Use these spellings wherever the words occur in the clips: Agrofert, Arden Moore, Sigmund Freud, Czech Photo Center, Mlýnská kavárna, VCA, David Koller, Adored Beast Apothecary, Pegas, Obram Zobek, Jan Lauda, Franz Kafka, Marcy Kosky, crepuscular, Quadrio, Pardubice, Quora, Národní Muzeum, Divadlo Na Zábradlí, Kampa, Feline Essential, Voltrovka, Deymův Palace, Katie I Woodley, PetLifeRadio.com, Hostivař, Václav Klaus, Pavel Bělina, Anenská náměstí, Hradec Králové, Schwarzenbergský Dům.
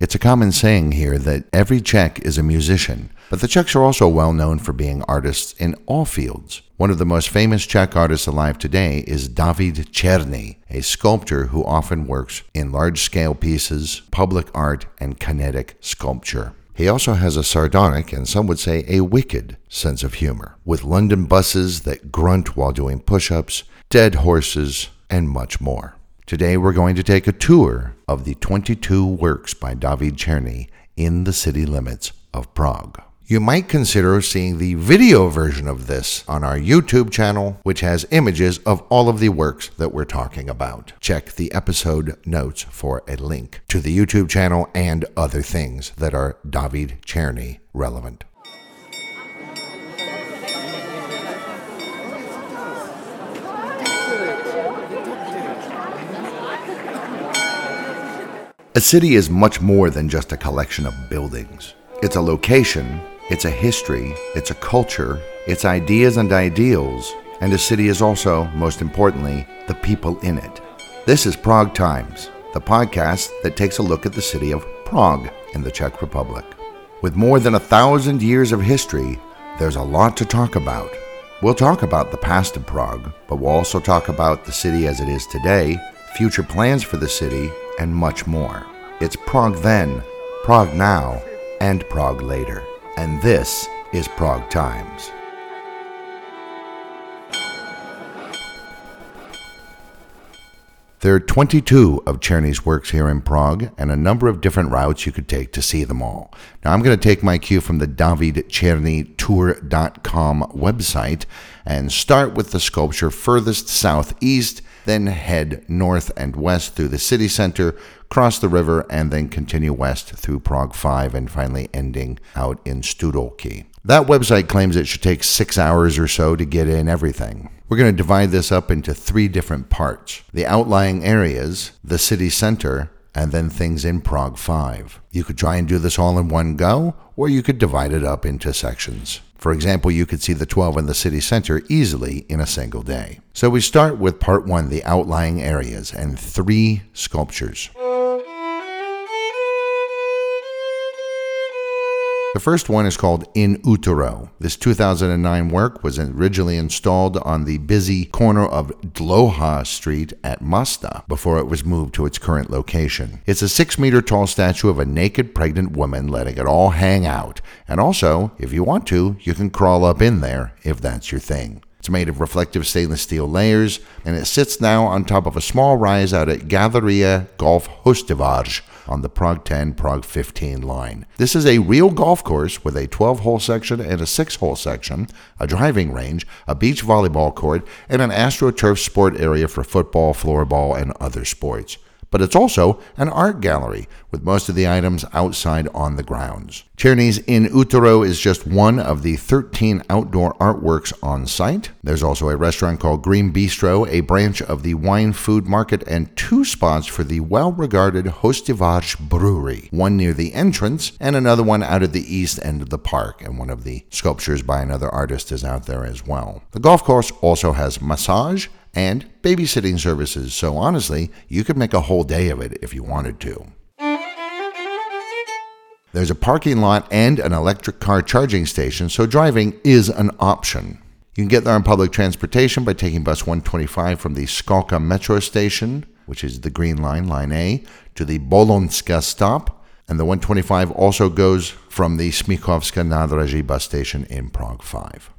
It's a common saying here that every Czech is a musician, but the Czechs are also well known for being artists in all fields. One of the most famous Czech artists alive today is David Černý, a sculptor who often works in large-scale pieces, public art, and kinetic sculpture. He also has a sardonic and some would say a wicked sense of humor, with London buses that grunt while doing push-ups, dead horses, and much more. Today we're going to take a tour of the 22 works by David Černý in the city limits of Prague. You might consider seeing the video version of this on our YouTube channel, which has images of all of the works that we're talking about. Check the episode notes for a link to the YouTube channel and other things that are David Černý relevant. A city is much more than just a collection of buildings. It's a location, it's a history, it's a culture, it's ideas and ideals, and a city is also, most importantly, the people in it. This is Prague Times, the podcast that takes a look at the city of Prague in the Czech Republic. With more than 1,000 years of history, there's a lot to talk about. We'll talk about the past of Prague, but we'll also talk about the city as it is today, future plans for the city, and much more. It's Prague then, Prague now, and Prague later. And this is Prague Times. There are 22 of Černy's works here in Prague, and a number of different routes you could take to see them all. Now I'm going to take my cue from the DavidCzernyTour.com website and start with the sculpture furthest southeast, then head north and west through the city center, cross the river, and then continue west through Prague 5 and finally ending out in Studolky. That website claims it should take 6 hours or so to get in everything. We're going to divide this up into 3 different parts: the outlying areas, the city center, and then things in Prague 5. You could try and do this all in one go, or you could divide it up into sections. For example, you could see the 12 in the city center easily in a single day. So we start with part 1, the outlying areas, and 3 sculptures. The first one is called In Utero. This 2009 work was originally installed on the busy corner of Dlouhá Street at Masta before it was moved to its current location. It's a 6-meter tall statue of a naked pregnant woman letting it all hang out. And also, if you want to, you can crawl up in there if that's your thing. It's made of reflective stainless steel layers, and it sits now on top of a small rise out at Galeria Golf Hostivař on the Prague 10, Prague 15 line. This is a real golf course with a 12-hole section and a 6-hole section, a driving range, a beach volleyball court, and an AstroTurf sport area for football, floorball, and other sports. But it's also an art gallery, with most of the items outside on the grounds. Černy's In Utero is just one of the 13 outdoor artworks on site. There's also a restaurant called Green Bistro, a branch of the Wine Food Market, and 2 spots for the well-regarded Hostivař Brewery, one near the entrance and another one out at the east end of the park, and one of the sculptures by another artist is out there as well. The golf course also has massage and babysitting services, so honestly, you could make a whole day of it if you wanted to. There's a parking lot and an electric car charging station, so driving is an option. You can get there on public transportation by taking bus 125 from the Skalka metro station, which is the green line, line A, to the Bolonska stop, and the 125 also goes from the Smikovská nádraží bus station in Prague 5.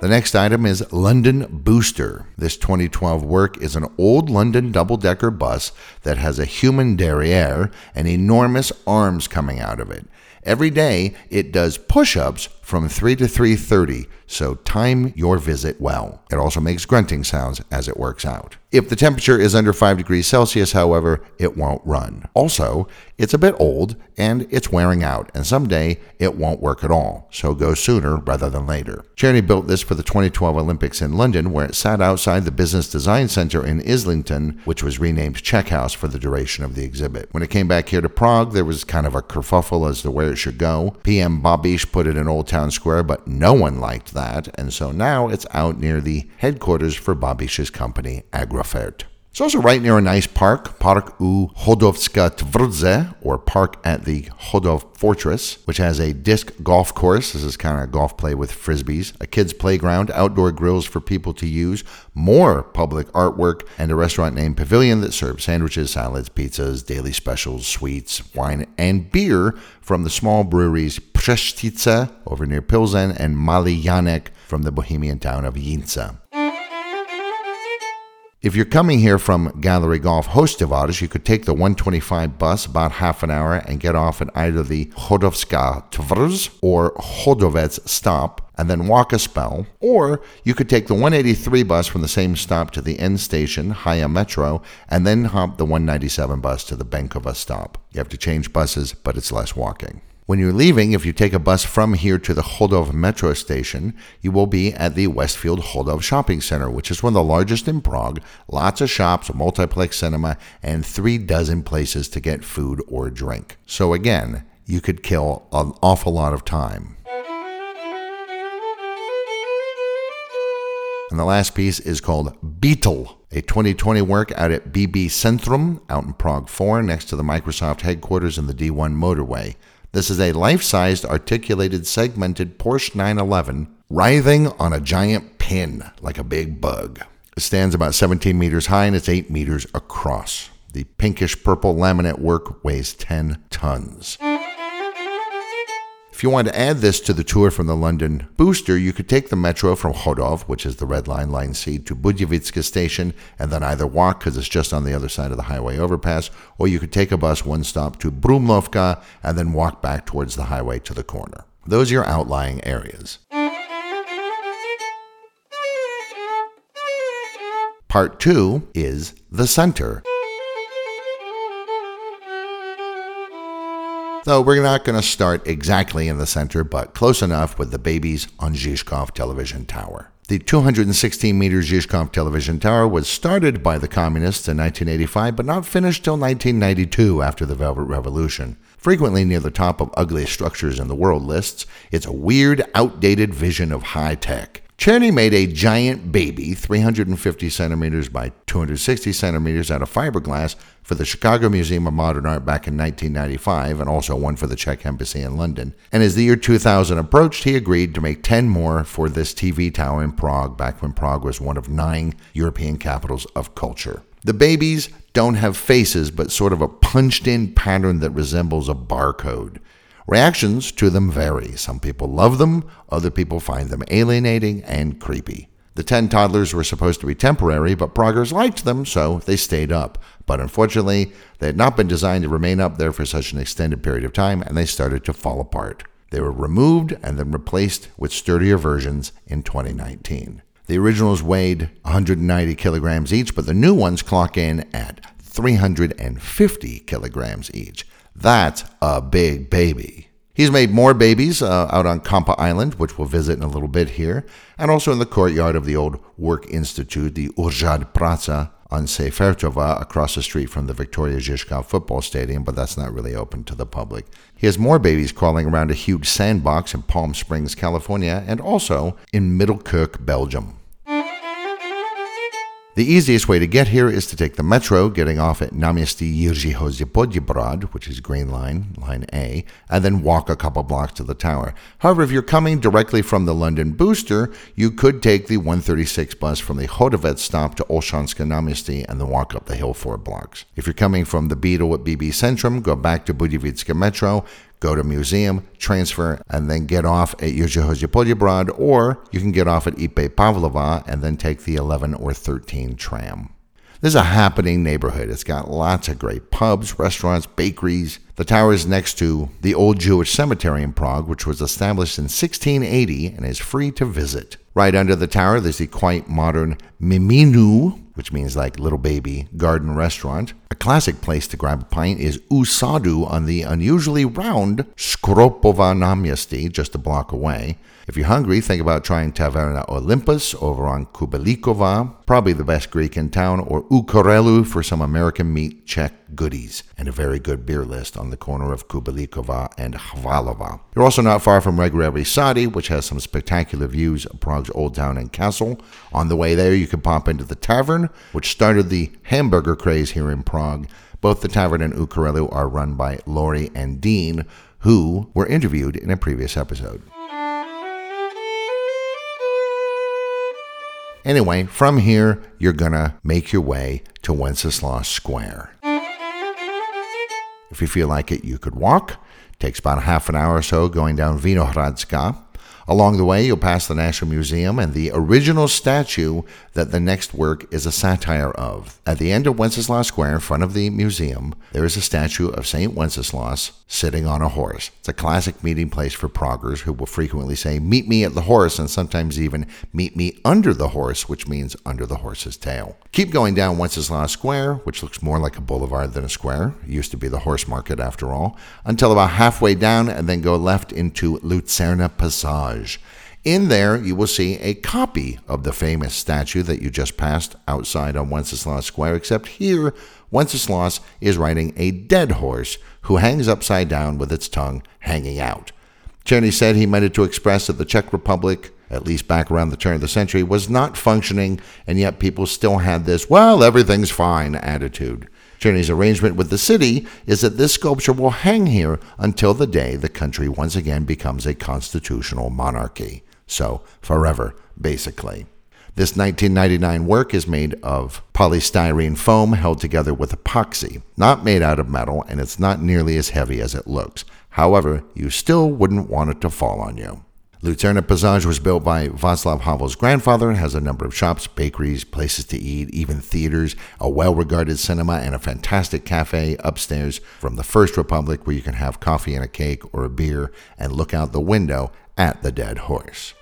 The next item is London Booster. This 2012 work is an old London double-decker bus that has a human derriere and enormous arms coming out of it. Every day, it does push-ups from 3 to 3:30, so time your visit well. It also makes grunting sounds as it works out. If the temperature is under 5 degrees Celsius, however, it won't run. Also, it's a bit old, and it's wearing out, and someday it won't work at all, so go sooner rather than later. Černý built this for the 2012 Olympics in London, where it sat outside the Business Design Center in Islington, which was renamed Czech House for the duration of the exhibit. When it came back here to Prague, there was kind of a kerfuffle as to where it should go. PM Babiš put it in Old Town Square, but no one liked that, and so now it's out near the headquarters for Babiš's company, Agrofert. It's also right near a nice park, Park u Hodovska Tvrdze, or Park at the Hodov Fortress, which has a disc golf course. This is kind of a golf play with frisbees, a kids' playground, outdoor grills for people to use, more public artwork, and a restaurant named Pavilion that serves sandwiches, salads, pizzas, daily specials, sweets, wine, and beer from the small breweries Preštica over near Pilsen and Malý Janek from the Bohemian town of Jince. If you're coming here from Galeria Golf Hostivař, you could take the 125 bus about half an hour and get off at either the Hodovská tvrz or Hodovec stop and then walk a spell. Or you could take the 183 bus from the same stop to the end station, Haya Metro, and then hop the 197 bus to the Benkova stop. You have to change buses, but it's less walking. When you're leaving, if you take a bus from here to the Hodov metro station, you will be at the Westfield Hodov Shopping Center, which is one of the largest in Prague. Lots of shops, a multiplex cinema, and 36 places to get food or drink. So again, you could kill an awful lot of time. And the last piece is called Beetle, a 2020 work out at BB Centrum, out in Prague 4, next to the Microsoft headquarters in the D1 motorway. This is a life-sized, articulated, segmented Porsche 911 writhing on a giant pin like a big bug. It stands about 17 meters high and it's 8 meters across. The pinkish-purple laminate work weighs 10 tons. If you want to add this to the tour from the London Booster, you could take the metro from Hodov, which is the red line, line C, to Budějovice station, and then either walk, because it's just on the other side of the highway overpass, or you could take a bus one stop to Brumlovka and then walk back towards the highway to the corner. Those are your outlying areas. Part 2 is the center. Though we're not going to start exactly in the center, but close enough with the babies on Zhižkov Television Tower. The 216-meter Zhižkov Television Tower was started by the communists in 1985, but not finished till 1992 after the Velvet Revolution. Frequently near the top of ugliest structures in the world lists, it's a weird, outdated vision of high tech. Černý made a giant baby, 350 centimeters by 260 centimeters out of fiberglass, for the Chicago Museum of Modern Art back in 1995, and also one for the Czech Embassy in London. And as the year 2000 approached, he agreed to make 10 more for this TV tower in Prague, back when Prague was one of 9 European capitals of culture. The babies don't have faces, but sort of a punched-in pattern that resembles a barcode. Reactions to them vary. Some people love them, other people find them alienating and creepy. The 10 toddlers were supposed to be temporary, but Praguers liked them, so they stayed up. But unfortunately, they had not been designed to remain up there for such an extended period of time, and they started to fall apart. They were removed and then replaced with sturdier versions in 2019. The originals weighed 190 kilograms each, but the new ones clock in at 350 kilograms each. That's a big baby. He's made more babies out on Kampa Island, which we'll visit in a little bit here, and also in the courtyard of the old Work Institute, the Úřad Práce on Seyfertova, across the street from the Victoria Žižkov football stadium, but that's not really open to the public. He has more babies crawling around a huge sandbox in Palm Springs, California, and also in Middelkerk, Belgium. The easiest way to get here is to take the metro, getting off at Náměstí Jiřího z Poděbrad, which is Green Line, Line A, and then walk a couple blocks to the tower. However, if you're coming directly from the London Booster, you could take the 136 bus from the Hodovec stop to Olšanské náměstí and then walk up the hill 4 blocks. If you're coming from the Beetle at BB Centrum, go back to Budějovice Metro, go to museum, transfer, and then get off at Jiřího z Poděbrad, or you can get off at Ipe Pavlova and then take the 11 or 13 tram. This is a happening neighborhood. It's got lots of great pubs, restaurants, bakeries. The tower is next to the old Jewish cemetery in Prague, which was established in 1680 and is free to visit. Right under the tower, there's the quite modern Miminu, which means like little baby garden restaurant, a classic place to grab a pint is U Sadu on the unusually round Skropova Náměstí, just a block away. If you're hungry, think about trying Taverna Olympus over on Kubelikova, probably the best Greek in town, or U Korelu for some American meat, Czech goodies, and a very good beer list on the corner of Kubelikova and Hvalova. You're also not far from Regulari Sadi, which has some spectacular views of Prague's old town and castle. On the way there, you can pop into the tavern, which started the hamburger craze here in Prague. Both the tavern and U Korelu are run by Lori and Dean, who were interviewed in a previous episode. Anyway, from here, you're gonna make your way to Wenceslas Square. If you feel like it, you could walk. It takes about half an hour or so going down Vinohradská. Along the way, you'll pass the National Museum and the original statue that the next work is a satire of. At the end of Wenceslas Square, in front of the museum, there is a statue of St. Wenceslas sitting on a horse. It's a classic meeting place for Praguers who will frequently say, "Meet me at the horse," and sometimes even, "Meet me under the horse," which means under the horse's tail. Keep going down Wenceslas Square, which looks more like a boulevard than a square. It used to be the horse market after all, until about halfway down, and then go left into Lucerna Passage. In there, you will see a copy of the famous statue that you just passed outside on Wenceslas Square, except here, Wenceslas is riding a dead horse who hangs upside down with its tongue hanging out. Černý said he meant it to express that the Czech Republic, at least back around the turn of the century, was not functioning, and yet people still had this, "well, everything's fine" attitude. Černy's arrangement with the city is that this sculpture will hang here until the day the country once again becomes a constitutional monarchy. So, forever, basically. This 1999 work is made of polystyrene foam held together with epoxy, not made out of metal, and it's not nearly as heavy as it looks. However, you still wouldn't want it to fall on you. Lucerna Passage was built by Václav Havel's grandfather and has a number of shops, bakeries, places to eat, even theaters, a well-regarded cinema, and a fantastic cafe upstairs from the First Republic where you can have coffee and a cake or a beer and look out the window at the dead horse.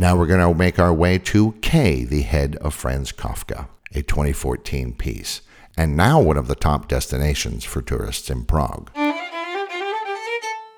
Now we're going to make our way to K, the Head of Franz Kafka, a 2014 piece, and now one of the top destinations for tourists in Prague.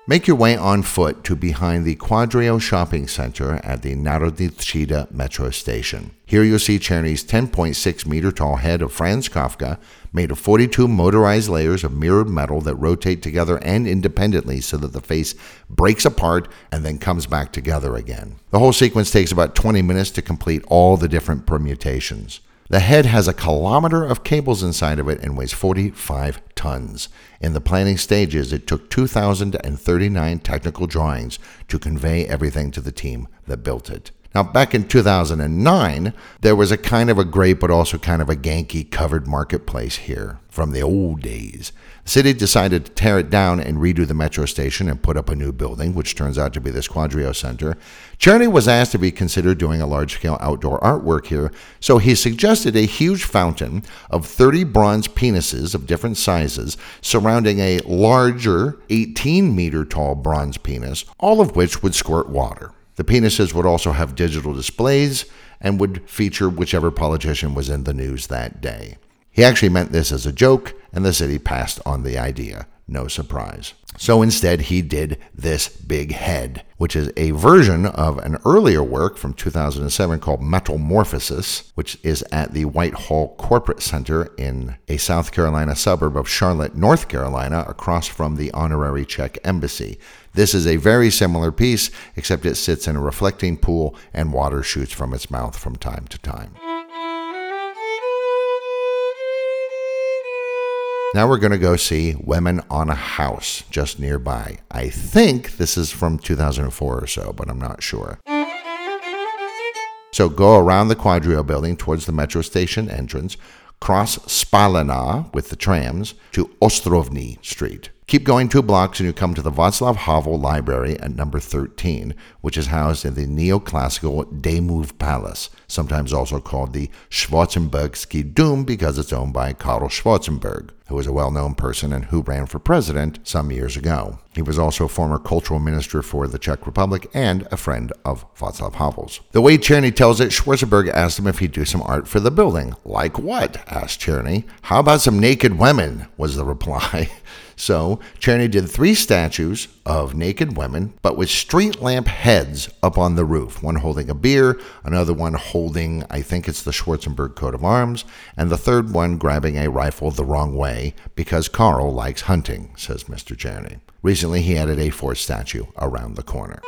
Make your way on foot to behind the Quadrio shopping center at the Národní třída metro station. Here you'll see Černy's 10.6-meter-tall head of Franz Kafka, made of 42 motorized layers of mirrored metal that rotate together and independently so that the face breaks apart and then comes back together again. The whole sequence takes about 20 minutes to complete all the different permutations. The head has a kilometer of cables inside of it and weighs 45 tons. In the planning stages, it took 2,039 technical drawings to convey everything to the team that built it. Now, back in 2009, there was a kind of a great but also kind of a ganky covered marketplace here from the old days. The city decided to tear it down and redo the metro station and put up a new building, which turns out to be this Quadrio Center. Černý was asked to be considered doing a large-scale outdoor artwork here, so he suggested a huge fountain of 30 bronze penises of different sizes surrounding a larger 18-meter-tall bronze penis, all of which would squirt water. The penises would also have digital displays and would feature whichever politician was in the news that day. He actually meant this as a joke, and the city passed on the idea. No surprise. So instead, he did this big head, which is a version of an earlier work from 2007 called Metamorphosis, which is at the Whitehall Corporate Center in a South Carolina suburb of Charlotte, North Carolina, across from the honorary Czech embassy. This is a very similar piece, except it sits in a reflecting pool and water shoots from its mouth from time to time. Now we're going to go see Women on a House, just nearby. I think this is from 2004 or so, but I'm not sure. So go around the Quadrio building towards the metro station entrance, cross Spalina with the trams to Ostrovní Street. Keep going 2 blocks and you come to the Václav Havel Library at number 13, which is housed in the neoclassical Deymův Palace, sometimes also called the Schwarzenbergský Dům because it's owned by Karel Schwarzenberg, who is a well-known person and who ran for president some years ago. He was also a former cultural minister for the Czech Republic and a friend of Václav Havel's. The way Černý tells it, Schwarzenberg asked him if he'd do some art for the building. Like what? Asked Černý. How about some naked women? Was the reply. So, Černý did 3 statues of naked women, but with street lamp heads up on the roof, one holding a beer, another one holding, I think it's the Schwarzenberg coat of arms, and the third one grabbing a rifle the wrong way because Karel likes hunting, says Mr. Černý. Recently, he added a 4th statue around the corner.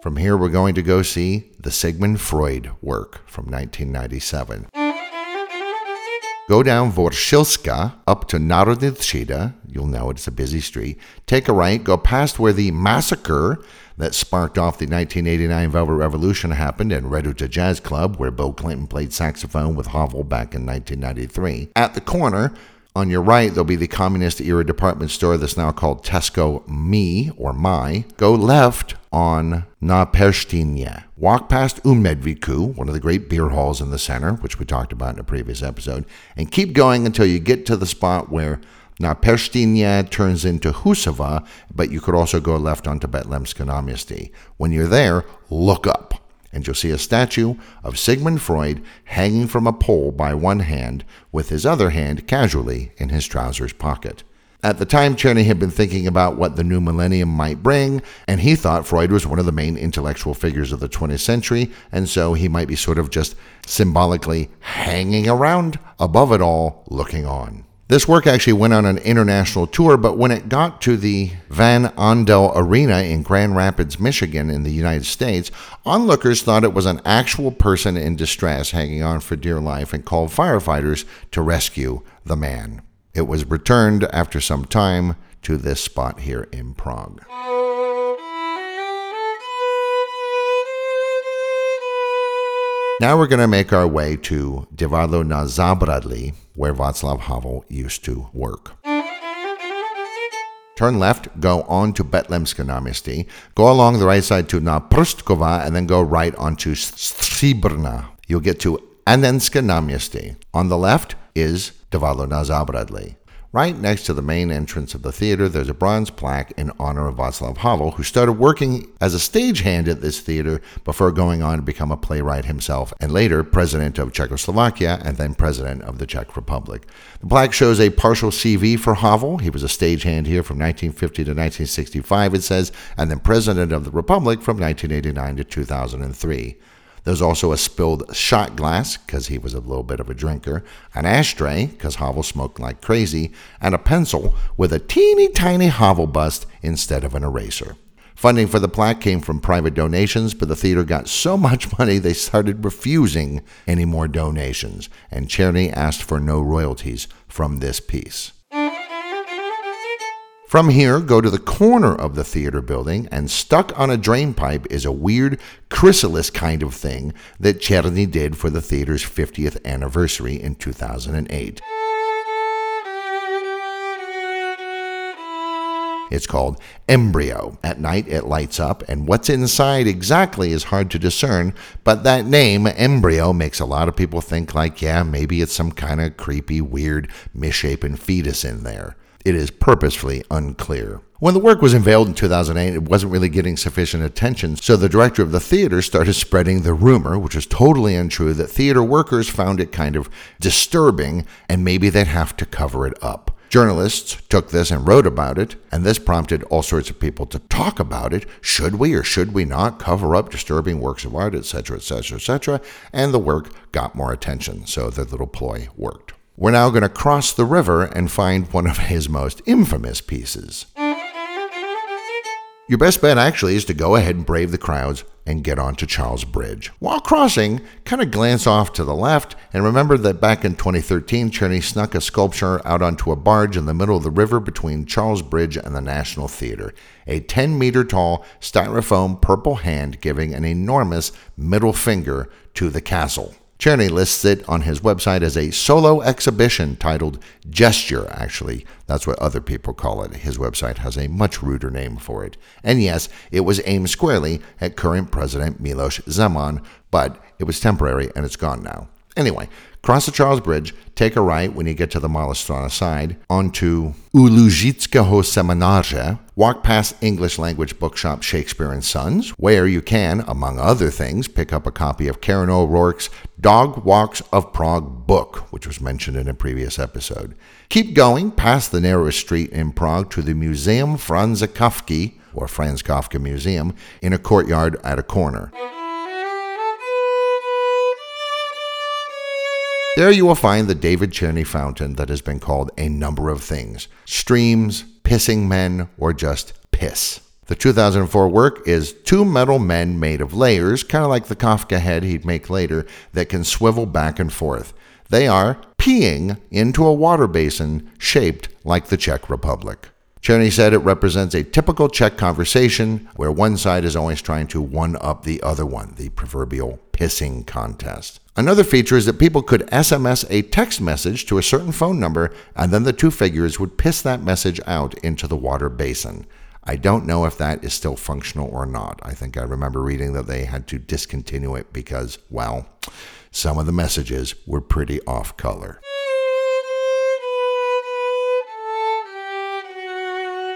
From here, we're going to go see the Sigmund Freud work from 1997. Go down Vorshilska, up to Narodnitschida, you'll know it's a busy street, take a right, go past where the massacre that sparked off the 1989 Velvet Revolution happened in Reduta Jazz Club, where Bill Clinton played saxophone with Havel back in 1993. At the corner, on your right, there'll be the communist-era department store that's now called Tesco Mi, or My. Go left on Na Perštině. Walk past Umedviku, one of the great beer halls in the center, which we talked about in a previous episode, and keep going until you get to the spot where Na Perštině turns into Husava, but you could also go left onto Betlemská náměstí. When you're there, look up, and you'll see a statue of Sigmund Freud hanging from a pole by one hand, with his other hand casually in his trousers pocket. At the time, Černý had been thinking about what the new millennium might bring, and he thought Freud was one of the main intellectual figures of the 20th century, and so he might be sort of just symbolically hanging around, above it all, looking on. This work actually went on an international tour, but when it got to the Van Andel Arena in Grand Rapids, Michigan in the United States, onlookers thought it was an actual person in distress hanging on for dear life and called firefighters to rescue the man. It was returned after some time to this spot here in Prague. Now we're going to make our way to Divadlo Na Zábradlí, where Václav Havel used to work. Turn left, go on to Betlemská náměstí, go along the right side to Na Prstkova, and then go right onto Stříbrna. You'll get to Anenská náměstí. On the left is Divadlo Na Zábradlí. Right next to the main entrance of the theater, there's a bronze plaque in honor of Václav Havel, who started working as a stagehand at this theater before going on to become a playwright himself, and later president of Czechoslovakia and then president of the Czech Republic. The plaque shows a partial CV for Havel. He was a stagehand here from 1950 to 1965, it says, and then president of the Republic from 1989 to 2003. There's also a spilled shot glass, because he was a little bit of a drinker, an ashtray, because Havel smoked like crazy, and a pencil with a teeny tiny Havel bust instead of an eraser. Funding for the plaque came from private donations, but the theater got so much money they started refusing any more donations, and Černý asked for no royalties from this piece. From here, go to the corner of the theater building, and stuck on a drainpipe is a weird chrysalis kind of thing that Černý did for the theater's 50th anniversary in 2008. It's called Embryo. At night, it lights up, and what's inside exactly is hard to discern, but that name, Embryo, makes a lot of people think like, yeah, maybe it's some kind of creepy, weird, misshapen fetus in there. It is purposefully unclear. When the work was unveiled in 2008, it wasn't really getting sufficient attention, so the director of the theater started spreading the rumor, which was totally untrue, that theater workers found it kind of disturbing, and maybe they'd have to cover it up. Journalists took this and wrote about it, and this prompted all sorts of people to talk about it. Should we or should we not cover up disturbing works of art, etc., etc., etc., and the work got more attention, so the little ploy worked. We're now going to cross the river and find one of his most infamous pieces. Your best bet, actually, is to go ahead and brave the crowds and get onto Charles Bridge. While crossing, kind of glance off to the left and remember that back in 2013, Černý snuck a sculpture out onto a barge in the middle of the river between Charles Bridge and the National Theater, a 10-meter-tall styrofoam purple hand giving an enormous middle finger to the castle. Černý lists it on his website as a solo exhibition titled Gesture, actually. That's what other people call it. His website has a much ruder name for it. And yes, it was aimed squarely at current President Miloš Zeman, but it was temporary and it's gone now. Anyway, cross the Charles Bridge, take a right when you get to the Malastrana side, onto Úlužického semináře, walk past English-language bookshop Shakespeare and Sons, where you can, among other things, pick up a copy of Karen O'Rourke's Dog Walks of Prague book, which was mentioned in a previous episode. Keep going past the narrowest street in Prague to the Museum Franza Kafky, or Franz Kafka Museum, in a courtyard at a corner. There you will find the David Černý fountain that has been called a number of things. Streams, pissing men, or just piss. The 2004 work is two metal men made of layers, kind of like the Kafka head he'd make later, that can swivel back and forth. They are peeing into a water basin shaped like the Czech Republic. Černý said it represents a typical Czech conversation where one side is always trying to one-up the other one, the proverbial pissing contest. Another feature is that people could SMS a text message to a certain phone number, and then the two figures would piss that message out into the water basin. I don't know if that is still functional or not. I think I remember reading that they had to discontinue it because, well, some of the messages were pretty off-color.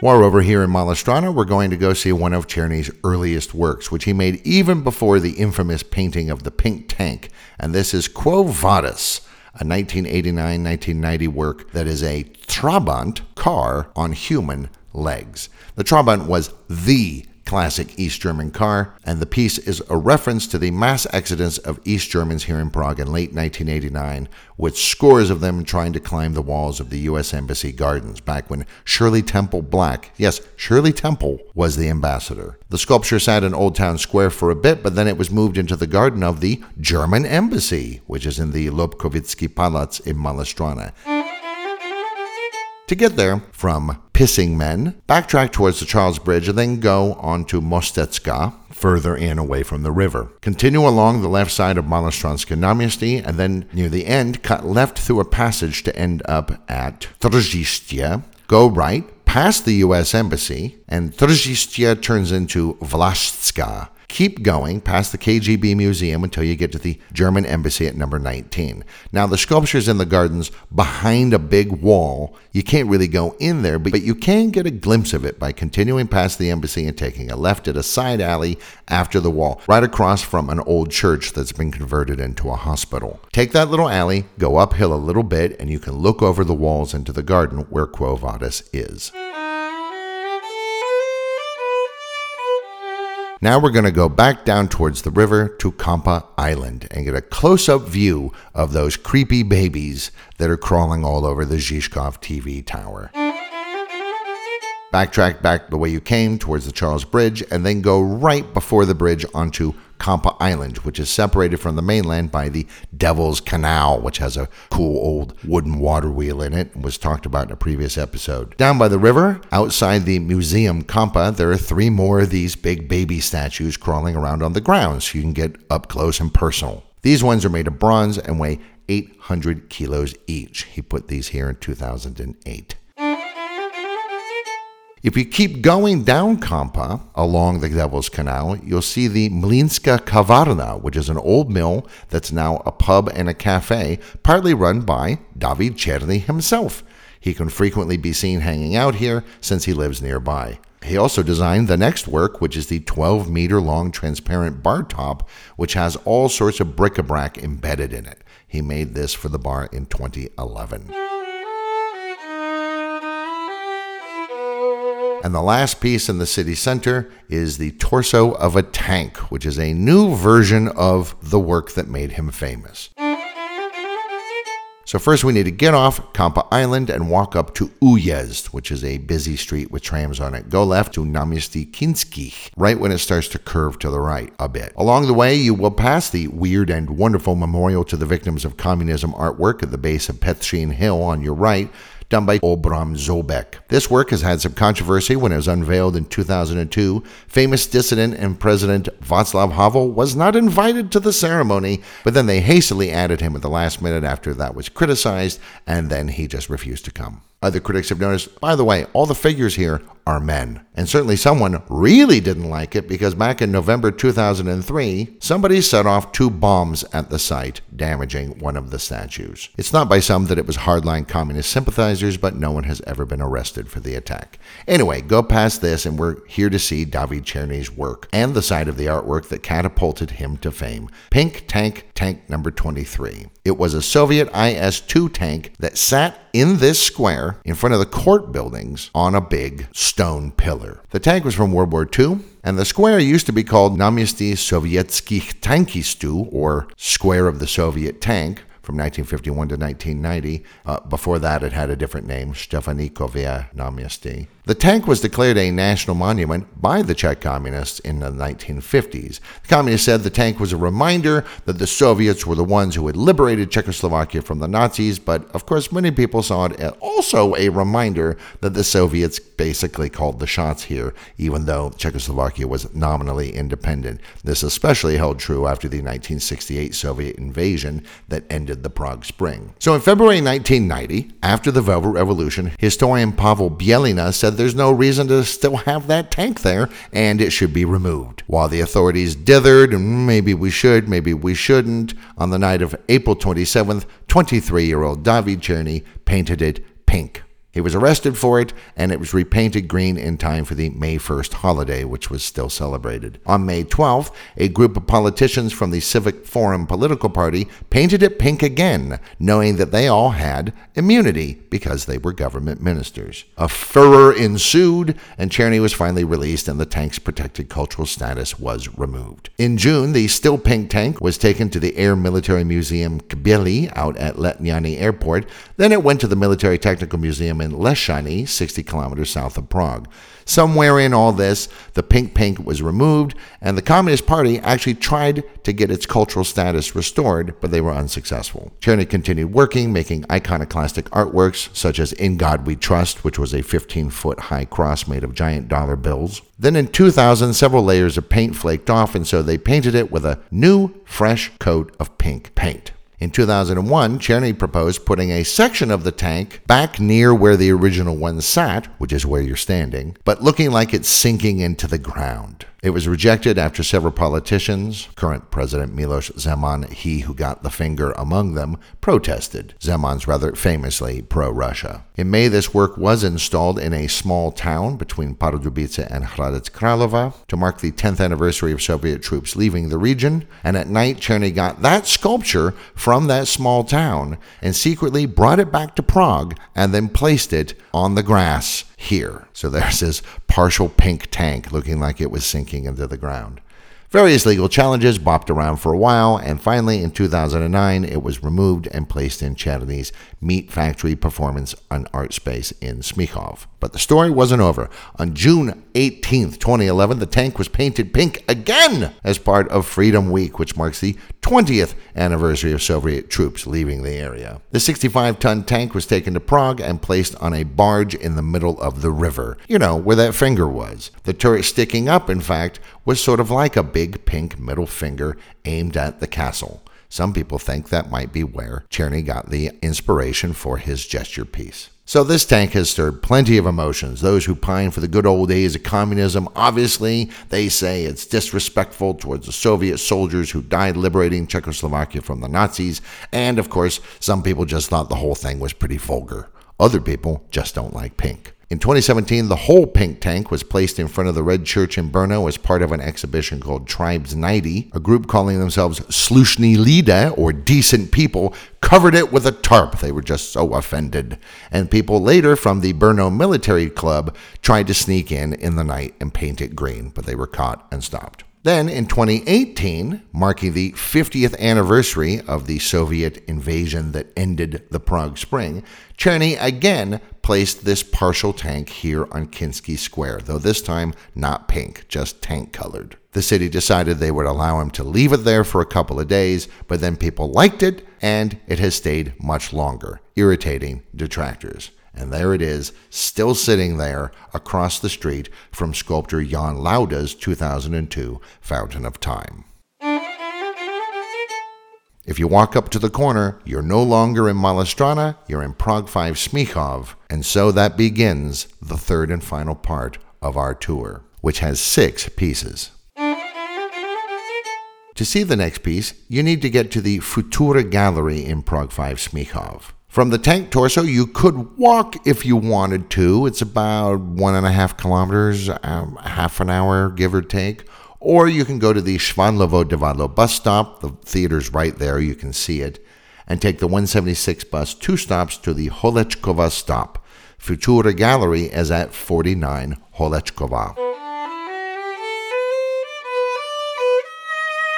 Moreover, here in Malastrana, we're going to go see one of Černy's earliest works, which he made even before the infamous painting of the pink tank, and this is Quo Vadis, a 1989-1990 work that is a Trabant car on human legs. The Trabant was the classic East German car, and the piece is a reference to the mass exodus of East Germans here in Prague in late 1989, with scores of them trying to climb the walls of the U.S. Embassy Gardens back when Shirley Temple Black, yes, Shirley Temple, was the ambassador. The sculpture sat in Old Town Square for a bit, but then it was moved into the garden of the German Embassy, which is in the Lobkovický Palác in Malastrana. To get there from Pissing Men, backtrack towards the Charles Bridge and then go on to Mostecká, further in away from the river. Continue along the left side of Malostranské Náměstí and then near the end, cut left through a passage to end up at Tržiště. Go right, past the U.S. Embassy, and Tržiště turns into Vlašská. Keep going past the KGB Museum until you get to the German Embassy at number 19. Now, the sculpture's in the gardens behind a big wall. You can't really go in there, but you can get a glimpse of it by continuing past the embassy and taking a left at a side alley after the wall, right across from an old church that's been converted into a hospital. Take that little alley, go uphill a little bit, and you can look over the walls into the garden where Quo Vadis is. Now we're going to go back down towards the river to Kampa Island and get a close-up view of those creepy babies that are crawling all over the Zhižkov TV tower. Backtrack back the way you came towards the Charles Bridge and then go right before the bridge onto Kampa Island, which is separated from the mainland by the Devil's Canal, which has a cool old wooden water wheel in it and was talked about in a previous episode. Down by the river, outside the Museum Kampa, there are three more of these big baby statues crawling around on the ground so you can get up close and personal. These ones are made of bronze and weigh 800 kilos each. He put these here in 2008. If you keep going down Kampa along the Devil's Canal, you'll see the Mlýnská kavárna, which is an old mill that's now a pub and a cafe, partly run by David Černý himself. He can frequently be seen hanging out here since he lives nearby. He also designed the next work, which is the 12-meter-long transparent bar top, which has all sorts of bric-a-brac embedded in it. He made this for the bar in 2011. And the last piece in the city center is the torso of a tank, which is a new version of the work that made him famous. So first we need to get off Kampa Island and walk up to Újezd, which is a busy street with trams on it. Go left to Náměstí Kinských, right when it starts to curve to the right a bit. Along the way, you will pass the weird and wonderful Memorial to the Victims of Communism artwork at the base of Petřín Hill on your right, done by Obram Zobek. This work has had some controversy when it was unveiled in 2002. Famous dissident and president Václav Havel was not invited to the ceremony, but then they hastily added him at the last minute after that was criticized, and then he just refused to come. Other critics have noticed, by the way, all the figures here are men. And certainly someone really didn't like it because back in November 2003, somebody set off two bombs at the site, damaging one of the statues. It's thought by some that it was hardline communist sympathizers, but no one has ever been arrested for the attack. Anyway, go past this and we're here to see David Černy's work and the side of the artwork that catapulted him to fame. Pink Tank, Tank number 23. It was a Soviet IS-2 tank that sat in this square in front of the court buildings on a big stone pillar. The tank was from World War II, and the square used to be called Náměstí sovětských tankistů, or Square of the Soviet Tank, from 1951 to 1990. Before that, it had a different name, Štefanikově náměstí. The tank was declared a national monument by the Czech communists in the 1950s. The communists said the tank was a reminder that the Soviets were the ones who had liberated Czechoslovakia from the Nazis, but of course many people saw it as also a reminder that the Soviets basically called the shots here, even though Czechoslovakia was nominally independent. This especially held true after the 1968 Soviet invasion that ended the Prague Spring. So in February 1990, after the Velvet Revolution, historian Pavel Bělina said there's no reason to still have that tank there, and it should be removed. While the authorities dithered, maybe we should, maybe we shouldn't, on the night of April 27th, 23-year-old David Černý painted it pink. He was arrested for it, and it was repainted green in time for the May 1st holiday, which was still celebrated. On May 12th, a group of politicians from the Civic Forum political party painted it pink again, knowing that they all had immunity because they were government ministers. A furor ensued, and Černý was finally released, and the tank's protected cultural status was removed. In June, the still pink tank was taken to the Air Military Museum Kbely out at Letňany Airport. Then it went to the Military Technical Museum in Lešany, 60 kilometers south of Prague. Somewhere in all this, the pink paint was removed, and the Communist Party actually tried to get its cultural status restored, but they were unsuccessful. Černý continued working, making iconoclastic artworks such as In God We Trust, which was a 15-foot high cross made of giant dollar bills. Then in 2000, several layers of paint flaked off, and so they painted it with a new, fresh coat of pink paint. In 2001, Černý proposed putting a section of the tank back near where the original one sat, which is where you're standing, but looking like it's sinking into the ground. It was rejected after several politicians, current President Miloš Zeman, he who got the finger among them, protested. Zeman's rather famously pro-Russia. In May, this work was installed in a small town between Pardubice and Hradec Králové to mark the 10th anniversary of Soviet troops leaving the region, and at night Černý got that sculpture from that small town and secretly brought it back to Prague and then placed it on the grass here. So there's this partial pink tank looking like it was sinking into the ground. Various legal challenges bopped around for a while, and finally in 2009 it was removed and placed in Černy's Meat Factory Performance and Art Space in Smíchov. But the story wasn't over. On June 18th, 2011, the tank was painted pink again as part of Freedom Week, which marks the 20th anniversary of Soviet troops leaving the area. The 65-ton tank was taken to Prague and placed on a barge in the middle of the river, you know, where that finger was. The turret sticking up, in fact, was sort of like a big pink middle finger aimed at the castle. Some people think that might be where Černý got the inspiration for his gesture piece. So this tank has stirred plenty of emotions. Those who pine for the good old days of communism, obviously, they say it's disrespectful towards the Soviet soldiers who died liberating Czechoslovakia from the Nazis. And, of course, some people just thought the whole thing was pretty vulgar. Other people just don't like pink. In 2017, the whole pink tank was placed in front of the Red Church in Brno as part of an exhibition called Tribes 90. A group calling themselves Slušní lidé, or Decent People, covered it with a tarp. They were just so offended. And people later from the Brno Military Club tried to sneak in the night and paint it green, but they were caught and stopped. Then, in 2018, marking the 50th anniversary of the Soviet invasion that ended the Prague Spring, Černý again placed this partial tank here on Kinský Square, though this time not pink, just tank-colored. The city decided they would allow him to leave it there for a couple of days, but then people liked it, and it has stayed much longer, irritating detractors. And there it is, still sitting there across the street from sculptor Jan Lauda's 2002 Fountain of Time. If you walk up to the corner, you're no longer in Malastrana, you're in Prague 5 Smíchov. And so that begins the third and final part of our tour, which has 6 pieces. To see the next piece, you need to get to the Futura Gallery in Prague 5 Smíchov. From the tank torso, you could walk if you wanted to. It's about 1.5 kilometers, half an hour, give or take. Or you can go to the Švandovo Divadlo bus stop. The theater's right there. You can see it. And take the 176 bus 2 stops to the Holečkova stop. Futura Gallery is at 49 Holečkova.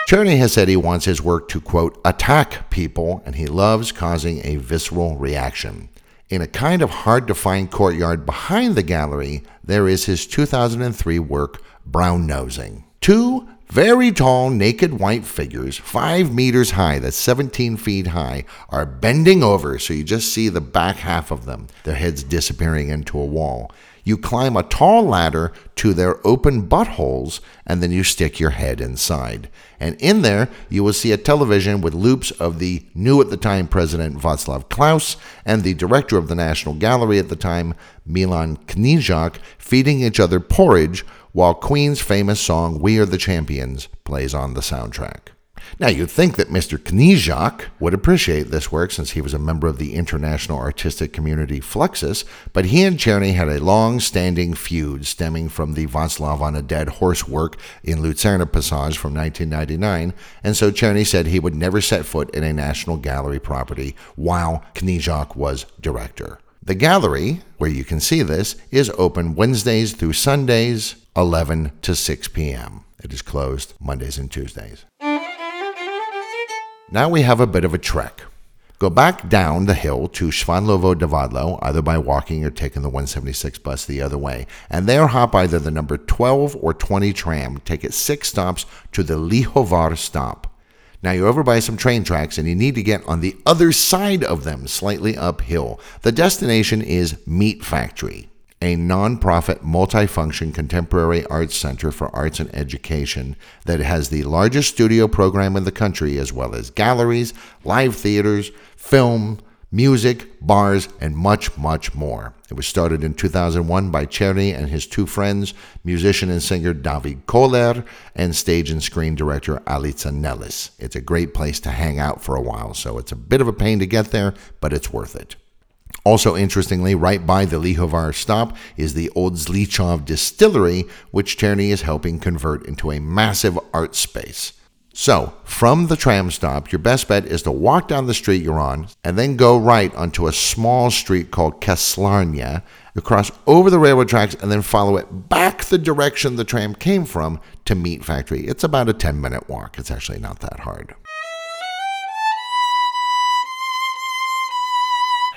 Černý has said he wants his work to, quote, attack people, and he loves causing a visceral reaction. In a kind of hard-to-find courtyard behind the gallery, there is his 2003 work, Brown-Nosing. 2 very tall, naked white figures, 5 meters high, that's 17 feet high, are bending over, so you just see the back half of them, their heads disappearing into a wall. You climb a tall ladder to their open buttholes, and then you stick your head inside. And in there, you will see a television with loops of the new at the time president Václav Klaus and the director of the National Gallery at the time, Milan Knížak, feeding each other porridge while Queen's famous song We Are the Champions plays on the soundtrack. Now, you'd think that Mr. Knížak would appreciate this work since he was a member of the international artistic community Fluxus, but he and Černý had a long-standing feud stemming from the Václav on a Dead Horse work in Lucerna Passage from 1999, and so Černý said he would never set foot in a National Gallery property while Knížak was director. The gallery, where you can see this, is open Wednesdays through Sundays, 11 to 6 p.m. It is closed Mondays and Tuesdays. Now we have a bit of a trek. Go back down the hill to Švandovo Divadlo, either by walking or taking the 176 bus the other way, and there hop either the number 12 or 20 tram, take it 6 stops to the Lihovar stop. Now you're over by some train tracks and you need to get on the other side of them, slightly uphill. The destination is Meat Factory, a non-profit, multi-function contemporary arts center for arts and education that has the largest studio program in the country, as well as galleries, live theaters, film, music, bars, and much, much more. It was started in 2001 by Černý and his 2 friends, musician and singer David Koller and stage and screen director Alica Nelis. It's a great place to hang out for a while, so it's a bit of a pain to get there, but it's worth it. Also, interestingly, right by the Lihovar stop is the old Zlichov distillery, which Černý is helping convert into a massive art space. So, from the tram stop, your best bet is to walk down the street you're on and then go right onto a small street called Keslarnya. You cross over the railroad tracks and then follow it back the direction the tram came from to Meat Factory. It's about a 10-minute walk. It's actually not that hard.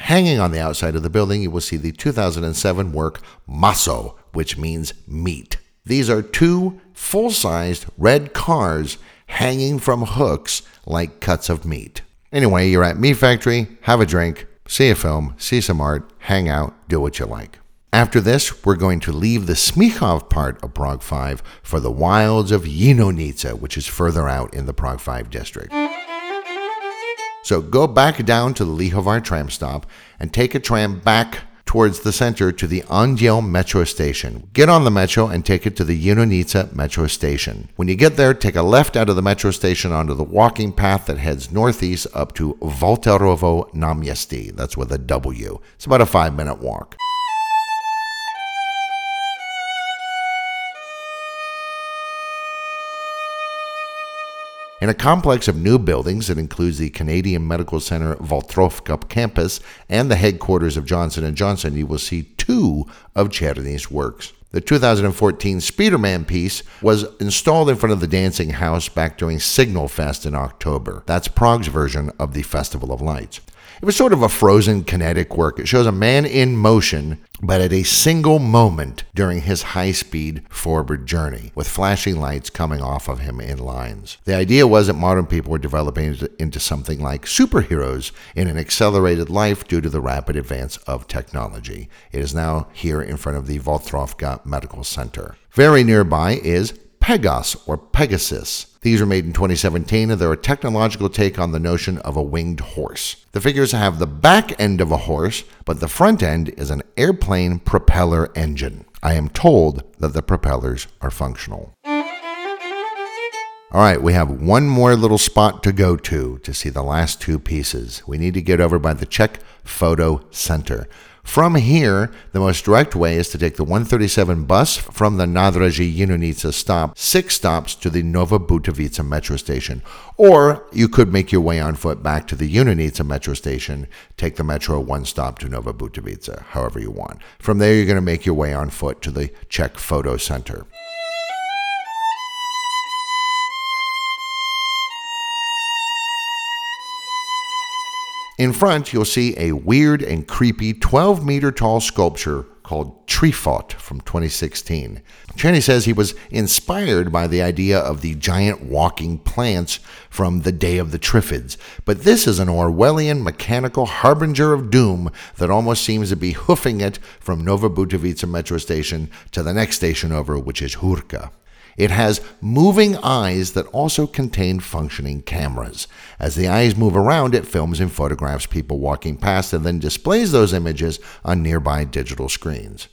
Hanging on the outside of the building, you will see the 2007 work Maso, which means meat. These are 2 full-sized red cars hanging from hooks like cuts of meat. Anyway, you're at Meat Factory, have a drink, see a film, see some art, hang out, do what you like. After this, we're going to leave the Smíchov part of Prague 5 for the wilds of Jinonice, which is further out in the Prague 5 district. So go back down to the Lihovar tram stop and take a tram back towards the center to the Anděl metro station. Get on the metro and take it to the Jinonice metro station. When you get there, take a left out of the metro station onto the walking path that heads northeast up to Volterovo Náměstí. That's with a W. It's about a 5-minute walk. In a complex of new buildings that includes the Canadian Medical Center Voltrovka campus and the headquarters of Johnson & Johnson, you will see 2 of Černy's works. The 2014 Spider-Man piece was installed in front of the Dancing House back during Signal Fest in October. That's Prague's version of the Festival of Lights. It was sort of a frozen kinetic work. It shows a man in motion, but at a single moment during his high-speed forward journey, with flashing lights coming off of him in lines. The idea was that modern people were developing into something like superheroes in an accelerated life due to the rapid advance of technology. It is now here in front of the Voltrovka Medical Center. Very nearby is Pegas or Pegasus. These were made in 2017, and they're a technological take on the notion of a winged horse. The figures have the back end of a horse, but the front end is an airplane propeller engine. I am told that the propellers are functional. All right, we have one more little spot to go to see the last two pieces. We need to get over by the Czech Photo Center. From here, the most direct way is to take the 137 bus from the Nádraží Jinonice stop, 6 stops to the Nové Butovice metro station. Or you could make your way on foot back to the Jinonice metro station, take the metro 1 stop to Nové Butovice, however you want. From there, you're going to make your way on foot to the Czech Photo Center. In front, you'll see a weird and creepy 12-meter tall sculpture called Trifot from 2016. Černý says he was inspired by the idea of the giant walking plants from the Day of the Triffids, but this is an Orwellian mechanical harbinger of doom that almost seems to be hoofing it from Nové Butovice metro station to the next station over, which is Hůrka. It has moving eyes that also contain functioning cameras. As the eyes move around, it films and photographs people walking past and then displays those images on nearby digital screens.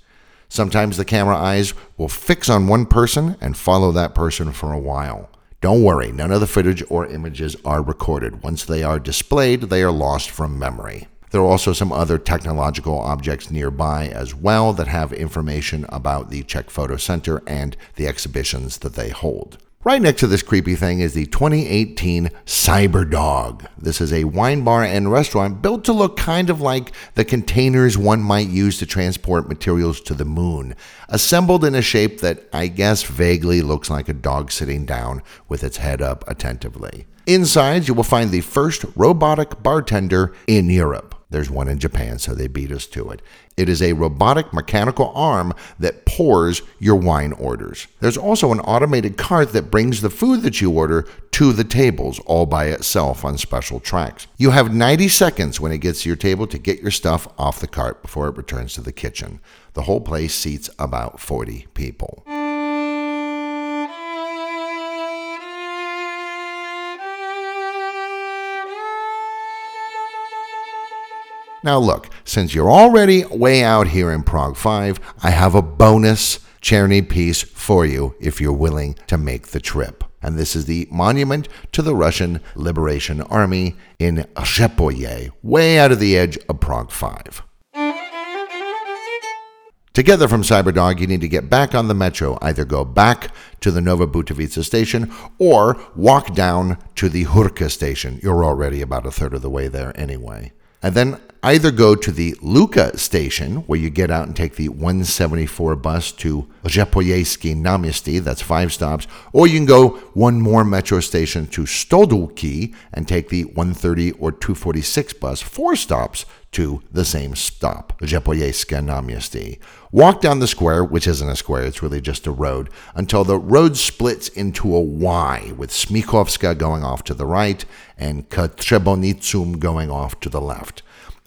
Sometimes the camera eyes will fix on one person and follow that person for a while. Don't worry, none of the footage or images are recorded. Once they are displayed, they are lost from memory. There are also some other technological objects nearby as well that have information about the Czech Photo Center and the exhibitions that they hold. Right next to this creepy thing is the 2018 Cyberdog. This is a wine bar and restaurant built to look kind of like the containers one might use to transport materials to the moon, assembled in a shape that I guess vaguely looks like a dog sitting down with its head up attentively. Inside, you will find the first robotic bartender in Europe. There's one in Japan, so they beat us to it. It is a robotic mechanical arm that pours your wine orders. There's also an automated cart that brings the food that you order to the tables all by itself on special tracks. You have 90 seconds when it gets to your table to get your stuff off the cart before it returns to the kitchen. The whole place seats about 40 people. Now look, since you're already way out here in Prague 5, I have a bonus Černý piece for you if you're willing to make the trip. And this is the monument to the Russian Liberation Army in Řeporyje, way out of the edge of Prague 5. Together from Cyberdog, you need to get back on the metro. Either go back to the Nové Butovice station or walk down to the Hůrka station. You're already about a third of the way there anyway. And then either go to the Luka station, where you get out and take the 174 bus to Řeporyjské Náměstí, that's 5 stops, or you can go one more metro station to Stodulky and take the 130 or 246 bus, 4 stops to the same stop, Řeporyjské Náměstí. Walk down the square, which isn't a square, it's really just a road, until the road splits into a Y, with Smikovská going off to the right and K Třebonicům going off to the left.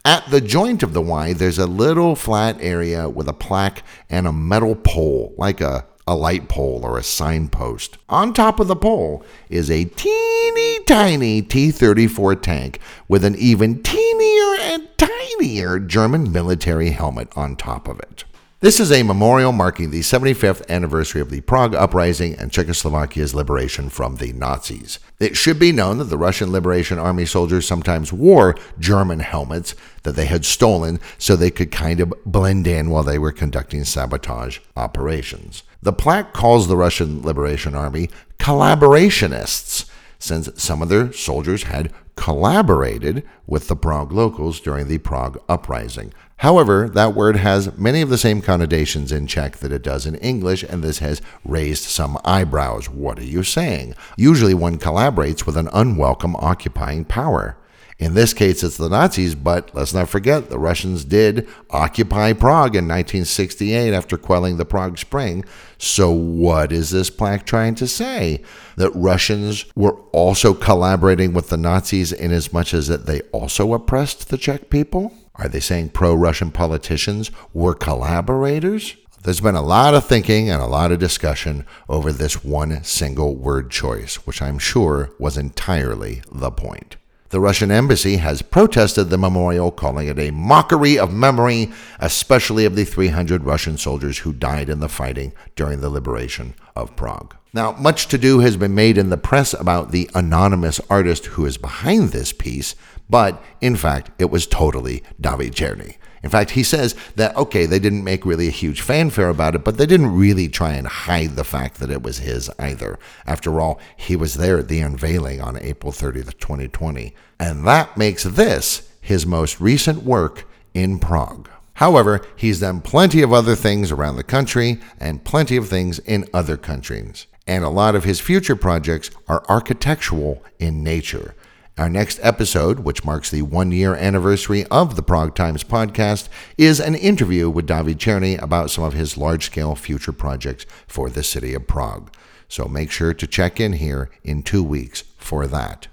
At the joint of the Y, there's a little flat area with a plaque and a metal pole, like a light pole or a signpost. On top of the pole is a teeny tiny T-34 tank with an even teenier and tinier German military helmet on top of it. This is a memorial marking the 75th anniversary of the Prague Uprising and Czechoslovakia's liberation from the Nazis. It should be known that the Russian Liberation Army soldiers sometimes wore German helmets that they had stolen so they could kind of blend in while they were conducting sabotage operations. The plaque calls the Russian Liberation Army collaborationists, since some of their soldiers had collaborated with the Prague locals during the Prague Uprising. However, that word has many of the same connotations in Czech that it does in English, and this has raised some eyebrows. What are you saying? Usually one collaborates with an unwelcome occupying power. In this case, it's the Nazis, but let's not forget the Russians did occupy Prague in 1968 after quelling the Prague Spring. So what is this plaque trying to say? That Russians were also collaborating with the Nazis in as much as that they also oppressed the Czech people? Are they saying pro-Russian politicians were collaborators? There's been a lot of thinking and a lot of discussion over this one single word choice, which I'm sure was entirely the point. The Russian embassy has protested the memorial, calling it a mockery of memory, especially of the 300 Russian soldiers who died in the fighting during the liberation of Prague. Now, much to do has been made in the press about the anonymous artist who is behind this piece, but in fact, it was totally David Černý. In fact, he says that, okay, they didn't make really a huge fanfare about it, but they didn't really try and hide the fact that it was his either. After all, he was there at the unveiling on April 30th, 2020. And that makes this his most recent work in Prague. However, he's done plenty of other things around the country and plenty of things in other countries. And a lot of his future projects are architectural in nature. Our next episode, which marks the one-year anniversary of the Prague Times podcast, is an interview with David Černý about some of his large-scale future projects for the city of Prague. So make sure to check in here in 2 weeks for that.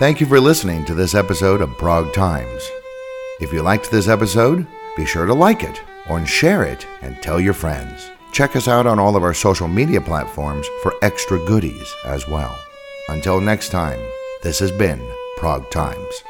Thank you for listening to this episode of Prague Times. If you liked this episode, be sure to like it or share it and tell your friends. Check us out on all of our social media platforms for extra goodies as well. Until next time. This has been Prague Times.